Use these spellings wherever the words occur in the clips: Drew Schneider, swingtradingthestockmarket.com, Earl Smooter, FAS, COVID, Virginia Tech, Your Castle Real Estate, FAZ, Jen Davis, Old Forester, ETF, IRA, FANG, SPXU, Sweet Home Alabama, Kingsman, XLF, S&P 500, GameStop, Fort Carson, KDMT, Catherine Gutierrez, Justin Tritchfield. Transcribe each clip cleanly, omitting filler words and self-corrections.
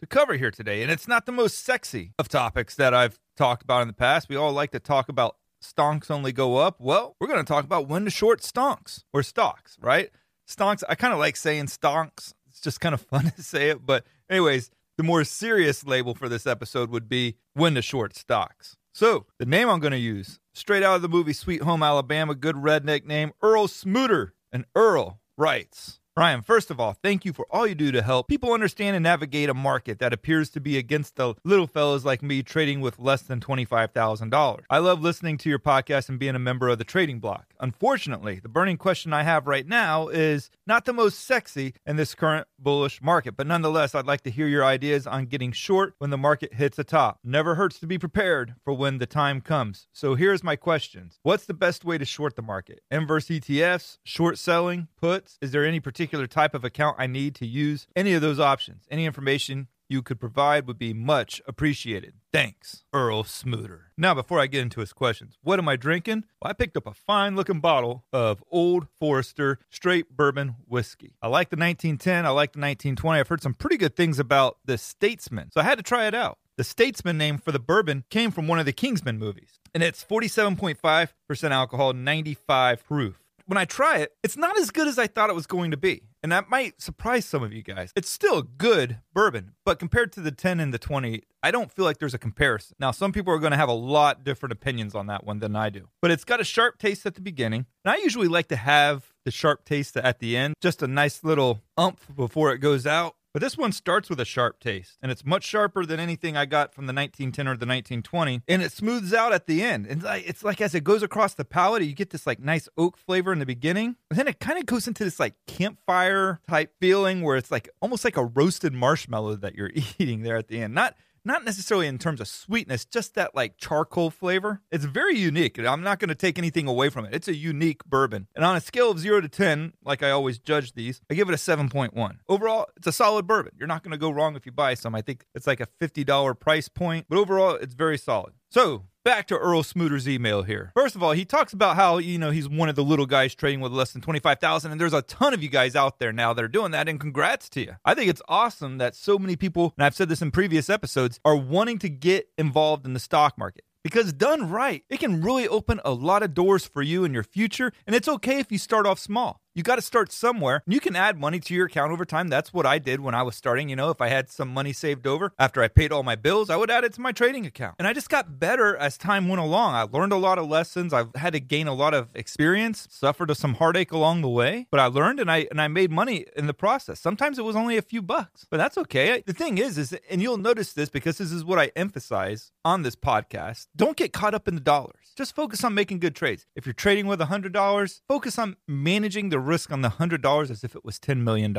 to cover here today, and it's not the most sexy of topics that I've talked about in the past. We all like to talk about stonks only go up. Well, we're going to talk about when to short stonks or stocks, right? Stonks, I kind of like saying stonks. It's just kind of fun to say it. But anyways, the more serious label for this episode would be when to short stocks. So the name I'm going to use, straight out of the movie Sweet Home Alabama, good redneck name, Earl Smooter. And Earl writes, Ryan, first of all, thank you for all you do to help people understand and navigate a market that appears to be against the little fellas like me trading with less than $25,000. I love listening to your podcast and being a member of the trading block. Unfortunately, the burning question I have right now is not the most sexy in this current bullish market, but nonetheless, I'd like to hear your ideas on getting short when the market hits a top. Never hurts to be prepared for when the time comes. So here's my questions. What's the best way to short the market? Inverse ETFs, short selling, puts? Is there any particular type of account I need to use? Any of those options, any information you could provide would be much appreciated. Thanks, Earl Smooter. Now, before I get into his questions, what am I drinking? Well, I picked up a fine-looking bottle of Old Forester straight bourbon whiskey. I like the 1910. I like the 1920. I've heard some pretty good things about the Statesman, so I had to try it out. The Statesman name for the bourbon came from one of the Kingsman movies, and it's 47.5% alcohol, 95 proof. When I try it, it's not as good as I thought it was going to be. And that might surprise some of you guys. It's still good bourbon, but compared to the 10 and the 20, I don't feel like there's a comparison. Now, some people are going to have a lot different opinions on that one than I do. But it's got a sharp taste at the beginning. And I usually like to have the sharp taste at the end, just a nice little umph before it goes out. But this one starts with a sharp taste, and it's much sharper than anything I got from the 1910 or the 1920, and it smooths out at the end. And it's like as it goes across the palate, you get this like nice oak flavor in the beginning, and then it kind of goes into this like campfire type feeling where it's like almost like a roasted marshmallow that you're eating there at the end. Not necessarily in terms of sweetness, just that like charcoal flavor. It's very unique. I'm not going to take anything away from it. It's a unique bourbon. And on a scale of 0 to 10, like I always judge these, I give it a 7.1. Overall, it's a solid bourbon. You're not going to go wrong if you buy some. I think it's like a $50 price point. But overall, it's very solid. So back to Earl Smooter's email here. First of all, he talks about how, he's one of the little guys trading with less than $25,000, and there's a ton of you guys out there now that are doing that, and congrats to you. I think it's awesome that so many people, and I've said this in previous episodes, are wanting to get involved in the stock market. Because done right, it can really open a lot of doors for you in your future. And it's okay if you start off small. You got to start somewhere. And you can add money to your account over time. That's what I did when I was starting. If I had some money saved over after I paid all my bills, I would add it to my trading account. And I just got better as time went along. I learned a lot of lessons. I've had to gain a lot of experience, suffered some heartache along the way. But I learned and I made money in the process. Sometimes it was only a few bucks, but that's okay. The thing is, and you'll notice this because this is what I emphasize on this podcast, don't get caught up in the dollars. Just focus on making good trades. If you're trading with $100, focus on managing the risk on the $100 as if it was $10 million.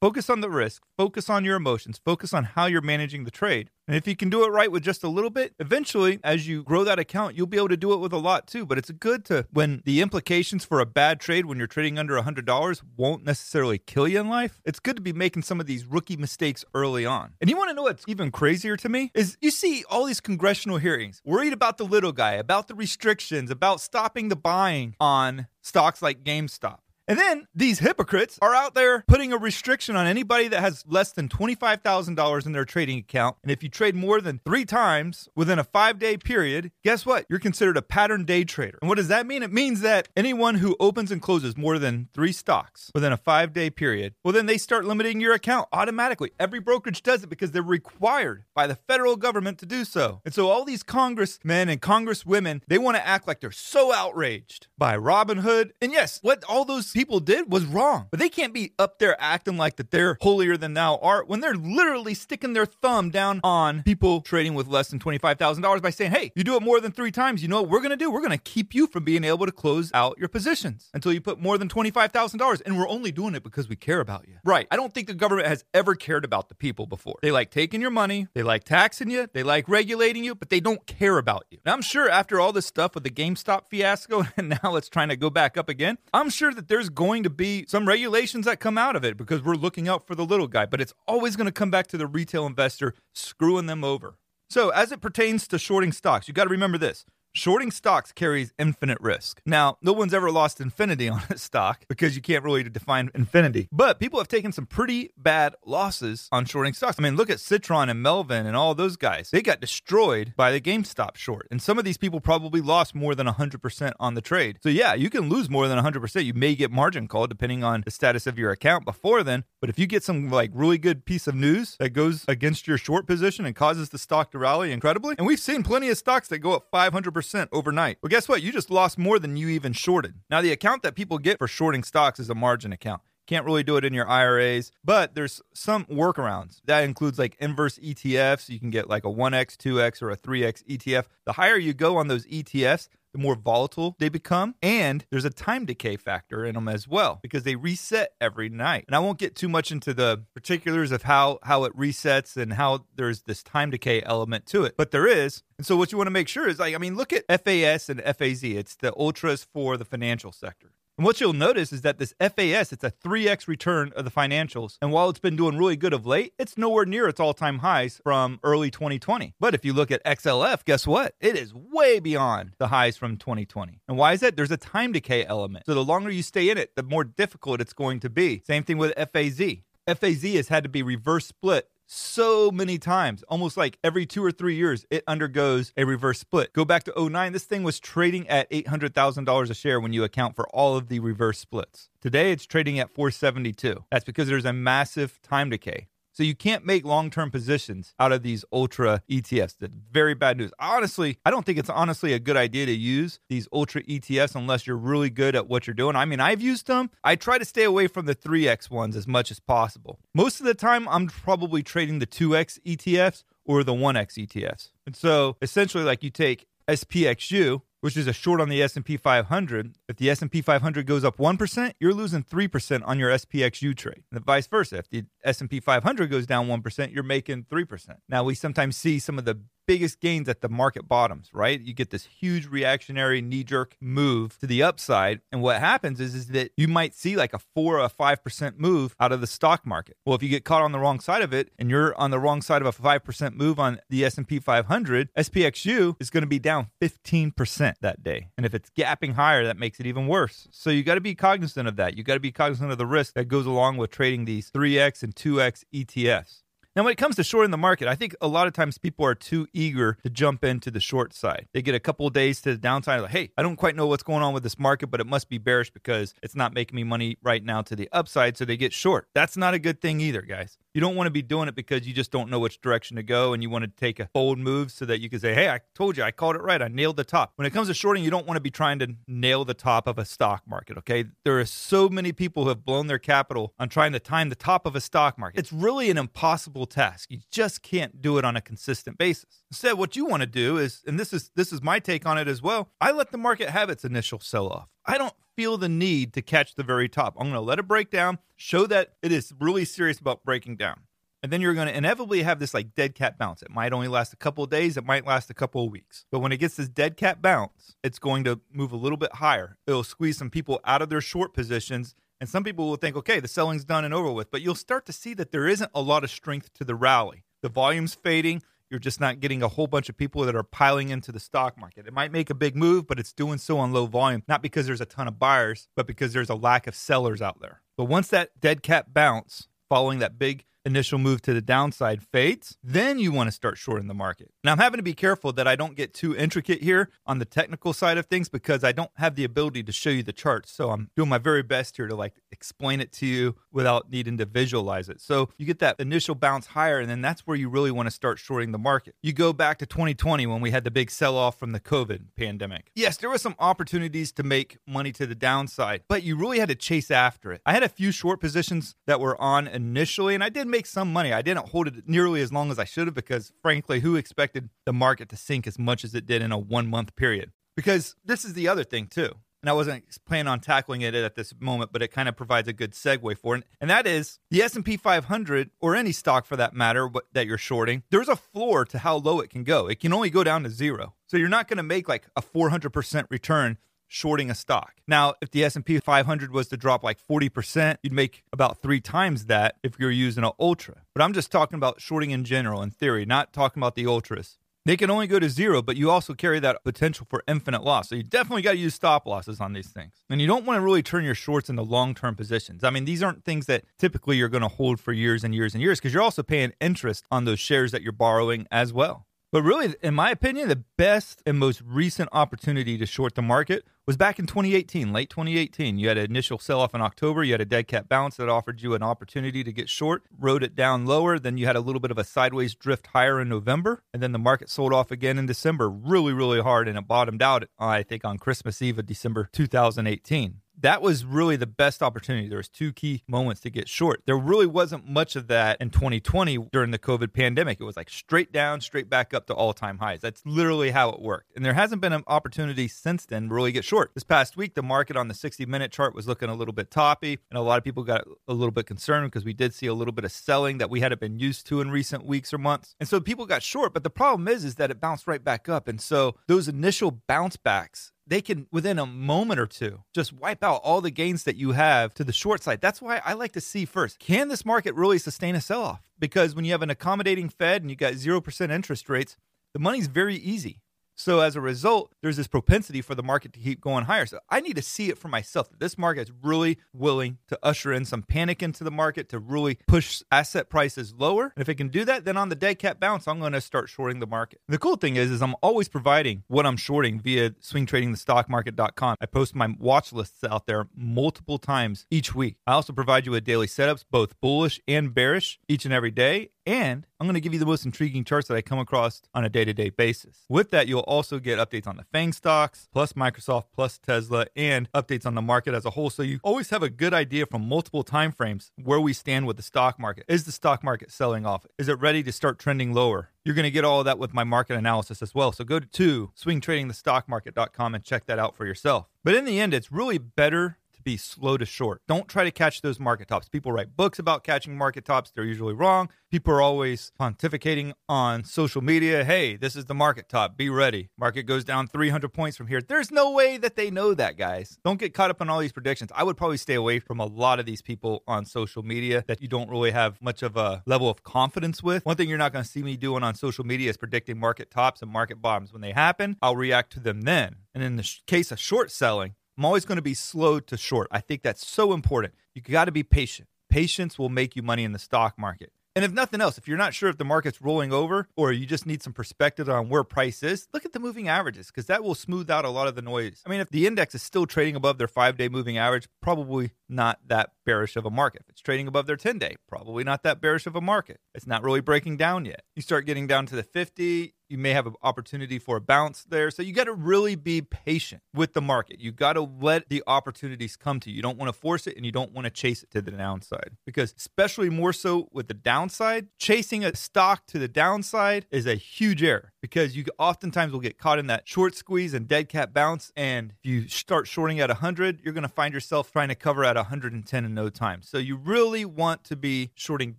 Focus on the risk. Focus on your emotions. Focus on how you're managing the trade. And if you can do it right with just a little bit, eventually, as you grow that account, you'll be able to do it with a lot too. But it's good to, when the implications for a bad trade when you're trading under $100 won't necessarily kill you in life, it's good to be making some of these rookie mistakes early on. And you want to know what's even crazier to me is you see all these congressional hearings, worried about the little guy, about the restrictions, about stopping the buying on stocks like GameStop. And then these hypocrites are out there putting a restriction on anybody that has less than $25,000 in their trading account. And if you trade more than 3 times within a 5-day period, guess what? You're considered a pattern day trader. And what does that mean? It means that anyone who opens and closes more than 3 stocks within a 5-day period, well, then they start limiting your account automatically. Every brokerage does it because they're required by the federal government to do so. And so all these congressmen and congresswomen, they want to act like they're so outraged by Robin Hood. And yes, what all those people did was wrong, but they can't be up there acting like that they're holier than thou art when they're literally sticking their thumb down on people trading with less than $25,000 by saying, hey, you do it more than 3 times, you know what we're going to do? We're going to keep you from being able to close out your positions until you put more than $25,000, and we're only doing it because we care about you. Right. I don't think the government has ever cared about the people before. They like taking your money, they like taxing you, they like regulating you, but they don't care about you. Now, I'm sure after all this stuff with the GameStop fiasco, and now it's trying to go back up again, I'm sure that there's going to be some regulations that come out of it because we're looking out for the little guy, but it's always going to come back to the retail investor screwing them over. So as it pertains to shorting stocks, you got to remember this. Shorting stocks carries infinite risk. Now, no one's ever lost infinity on a stock because you can't really define infinity. But people have taken some pretty bad losses on shorting stocks. I mean, look at Citron and Melvin and all those guys. They got destroyed by the GameStop short. And some of these people probably lost more than 100% on the trade. So yeah, you can lose more than 100%. You may get margin called depending on the status of your account before then. But if you get some like really good piece of news that goes against your short position and causes the stock to rally incredibly, and we've seen plenty of stocks that go up 500% overnight. Well, guess what? You just lost more than you even shorted. Now, the account that people get for shorting stocks is a margin account. Can't really do it in your IRAs, but there's some workarounds. That includes like inverse ETFs. You can get like a 1X, 2X, or a 3X ETF. The higher you go on those ETFs, the more volatile they become. And there's a time decay factor in them as well because they reset every night. And I won't get too much into the particulars of how it resets and how there's this time decay element to it, but there is. And so what you want to make sure is, like, I mean, look at FAS and FAZ. It's the ultras for the financial sector. And what you'll notice is that this FAS, it's a 3X return of the financials. And while it's been doing really good of late, it's nowhere near its all-time highs from early 2020. But if you look at XLF, guess what? It is way beyond the highs from 2020. And why is that? There's a time decay element. So the longer you stay in it, the more difficult it's going to be. Same thing with FAZ. FAZ has had to be reverse split so many times, almost like every 2 or 3 years, it undergoes a reverse split. Go back to 09. This thing was trading at $800,000 a share when you account for all of the reverse splits. Today, it's trading at $472. That's because there's a massive time decay. So you can't make long-term positions out of these ultra ETFs. That's very bad news. Honestly, I don't think it's honestly a good idea to use these ultra ETFs unless you're really good at what you're doing. I mean, I've used them. I try to stay away from the 3X ones as much as possible. Most of the time, I'm probably trading the 2X ETFs or the 1X ETFs. And so essentially, like, you take SPXU, which is a short on the S&P 500. If the S&P 500 goes up 1%, you're losing 3% on your SPXU trade. And vice versa. If the S&P 500 goes down 1%, you're making 3%. Now, we sometimes see some of the biggest gains at the market bottoms, right? You get this huge reactionary knee-jerk move to the upside. And what happens is that you might see like a 4 or a 5% move out of the stock market. Well, if you get caught on the wrong side of it and you're on the wrong side of a 5% move on the S&P 500, SPXU is going to be down 15% that day. And if it's gapping higher, that makes it even worse. So you got to be cognizant of that. You got to be cognizant of the risk that goes along with trading these 3X and 2X ETFs. Now, when it comes to shorting the market, I think a lot of times people are too eager to jump into the short side. They get a couple of days to the downside, like, hey, I don't quite know what's going on with this market, but it must be bearish because it's not making me money right now to the upside, so they get short. That's not a good thing either, guys. You don't want to be doing it because you just don't know which direction to go, and you want to take a bold move so that you can say, hey, I told you, I called it right. I nailed the top. When it comes to shorting, you don't want to be trying to nail the top of a stock market, okay? There are so many people who have blown their capital on trying to time the top of a stock market. It's really an impossible task. You just can't do it on a consistent basis. Instead, what you want to do is, and this is my take on it as well, I let the market have its initial sell-off. I don't feel the need to catch the very top. I'm going to let it break down, show that it is really serious about breaking down. And then you're going to inevitably have this like dead cat bounce. It might only last a couple of days. It might last a couple of weeks. But when it gets this dead cat bounce, it's going to move a little bit higher. It'll squeeze some people out of their short positions. And some people will think, okay, the selling's done and over with. But you'll start to see that there isn't a lot of strength to the rally. The volume's fading. You're just not getting a whole bunch of people that are piling into the stock market. It might make a big move, but it's doing so on low volume, not because there's a ton of buyers, but because there's a lack of sellers out there. But once that dead cat bounce following that big initial move to the downside fades, then you want to start shorting the market. Now, I'm having to be careful that I don't get too intricate here on the technical side of things because I don't have the ability to show you the charts. So I'm doing my very best here to explain it to you without needing to visualize it. So you get that initial bounce higher, and then that's where you really want to start shorting the market. You go back to 2020 when we had the big sell-off from the COVID pandemic. Yes, there were some opportunities to make money to the downside, but you really had to chase after it. I had a few short positions that were on initially, and I did make some money. I didn't hold it nearly as long as I should have because, frankly, who expected the market to sink as much as it did in a 1 month period? Because this is the other thing too, and I wasn't planning on tackling it at this moment, but it kind of provides a good segue for it. And that is the S&P 500, or any stock for that matter that you're shorting, there's a floor to how low it can go. It can only go down to zero. So you're not going to make a 400% return shorting a stock. Now, if the S&P 500 was to drop 40%, you'd make about 3 times that if you're using an ultra. But I'm just talking about shorting in general, in theory, not talking about the ultras. They can only go to zero, but you also carry that potential for infinite loss. So you definitely got to use stop losses on these things. And you don't want to really turn your shorts into long-term positions. I mean, these aren't things that typically you're going to hold for years and years and years because you're also paying interest on those shares that you're borrowing as well. But really, in my opinion, the best and most recent opportunity to short the market was back in 2018, late 2018. You had an initial sell-off in October. You had a dead cat bounce that offered you an opportunity to get short, rode it down lower. Then you had a little bit of a sideways drift higher in November. And then the market sold off again in December really, really hard. And it bottomed out, I think, on Christmas Eve of December 2018. That was really the best opportunity. There was 2 key moments to get short. There really wasn't much of that in 2020 during the COVID pandemic. It was straight down, straight back up to all-time highs. That's literally how it worked. And there hasn't been an opportunity since then to really get short. This past week, the market on the 60-minute chart was looking a little bit toppy, and a lot of people got a little bit concerned because we did see a little bit of selling that we hadn't been used to in recent weeks or months. And so people got short, but the problem is that it bounced right back up. And so those initial bounce backs, they can, within a moment or two, just wipe out all the gains that you have to the short side. That's why I like to see first, can this market really sustain a sell-off? Because when you have an accommodating Fed and you got 0% interest rates, the money's very easy. So as a result, there's this propensity for the market to keep going higher. So I need to see it for myself that this market is really willing to usher in some panic into the market to really push asset prices lower. And if it can do that, then on the dead cat bounce, I'm going to start shorting the market. And the cool thing is I'm always providing what I'm shorting via swingtradingthestockmarket.com. I post my watch lists out there multiple times each week. I also provide you with daily setups, both bullish and bearish, each and every day. And I'm going to give you the most intriguing charts that I come across on a day-to-day basis. With that, you'll also get updates on the FANG stocks, plus Microsoft, plus Tesla, and updates on the market as a whole. So you always have a good idea from multiple timeframes where we stand with the stock market. Is the stock market selling off? Is it ready to start trending lower? You're going to get all of that with my market analysis as well. So go to swingtradingthestockmarket.com and check that out for yourself. But in the end, it's really better be slow to short. Don't try to catch those market tops. People write books about catching market tops. They're usually wrong. People are always pontificating on social media. Hey, this is the market top. Be ready. Market goes down 300 points from here. There's no way that they know that, guys. Don't get caught up on all these predictions. I would probably stay away from a lot of these people on social media that you don't really have much of a level of confidence with. One thing you're not going to see me doing on social media is predicting market tops and market bottoms. When they happen, I'll react to them then. And in the case of short selling, I'm always going to be slow to short. I think that's so important. You got to be patient. Patience will make you money in the stock market. And if nothing else, if you're not sure if the market's rolling over or you just need some perspective on where price is, look at the moving averages because that will smooth out a lot of the noise. I mean, if the index is still trading above their 5-day moving average, probably not that bearish of a market. If it's trading above their 10-day, probably not that bearish of a market. It's not really breaking down yet. You start getting down to the 50, you may have an opportunity for a bounce there. So you got to really be patient with the market. You got to let the opportunities come to you. You don't want to force it and you don't want to chase it to the downside because especially more so with the downside, chasing a stock to the downside is a huge error because you oftentimes will get caught in that short squeeze and dead cat bounce. And if you start shorting at 100, you're going to find yourself trying to cover at 110 in no time. So you really want to be shorting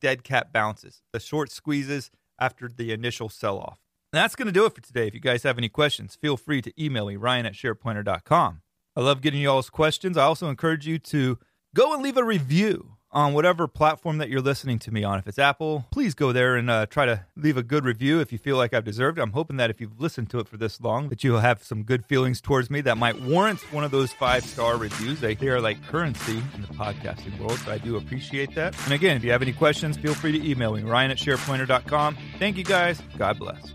dead cat bounces, the short squeezes after the initial sell-off. And that's going to do it for today. If you guys have any questions, feel free to email me, ryan@shareplanner.com. I love getting you all's questions. I also encourage you to go and leave a review on whatever platform that you're listening to me on. If it's Apple, please go there and try to leave a good review if you feel like I've deserved it. I'm hoping that if you've listened to it for this long, that you'll have some good feelings towards me that might warrant one of those 5-star reviews. They are like currency in the podcasting world, so I do appreciate that. And again, if you have any questions, feel free to email me, ryan@shareplanner.com. Thank you, guys. God bless.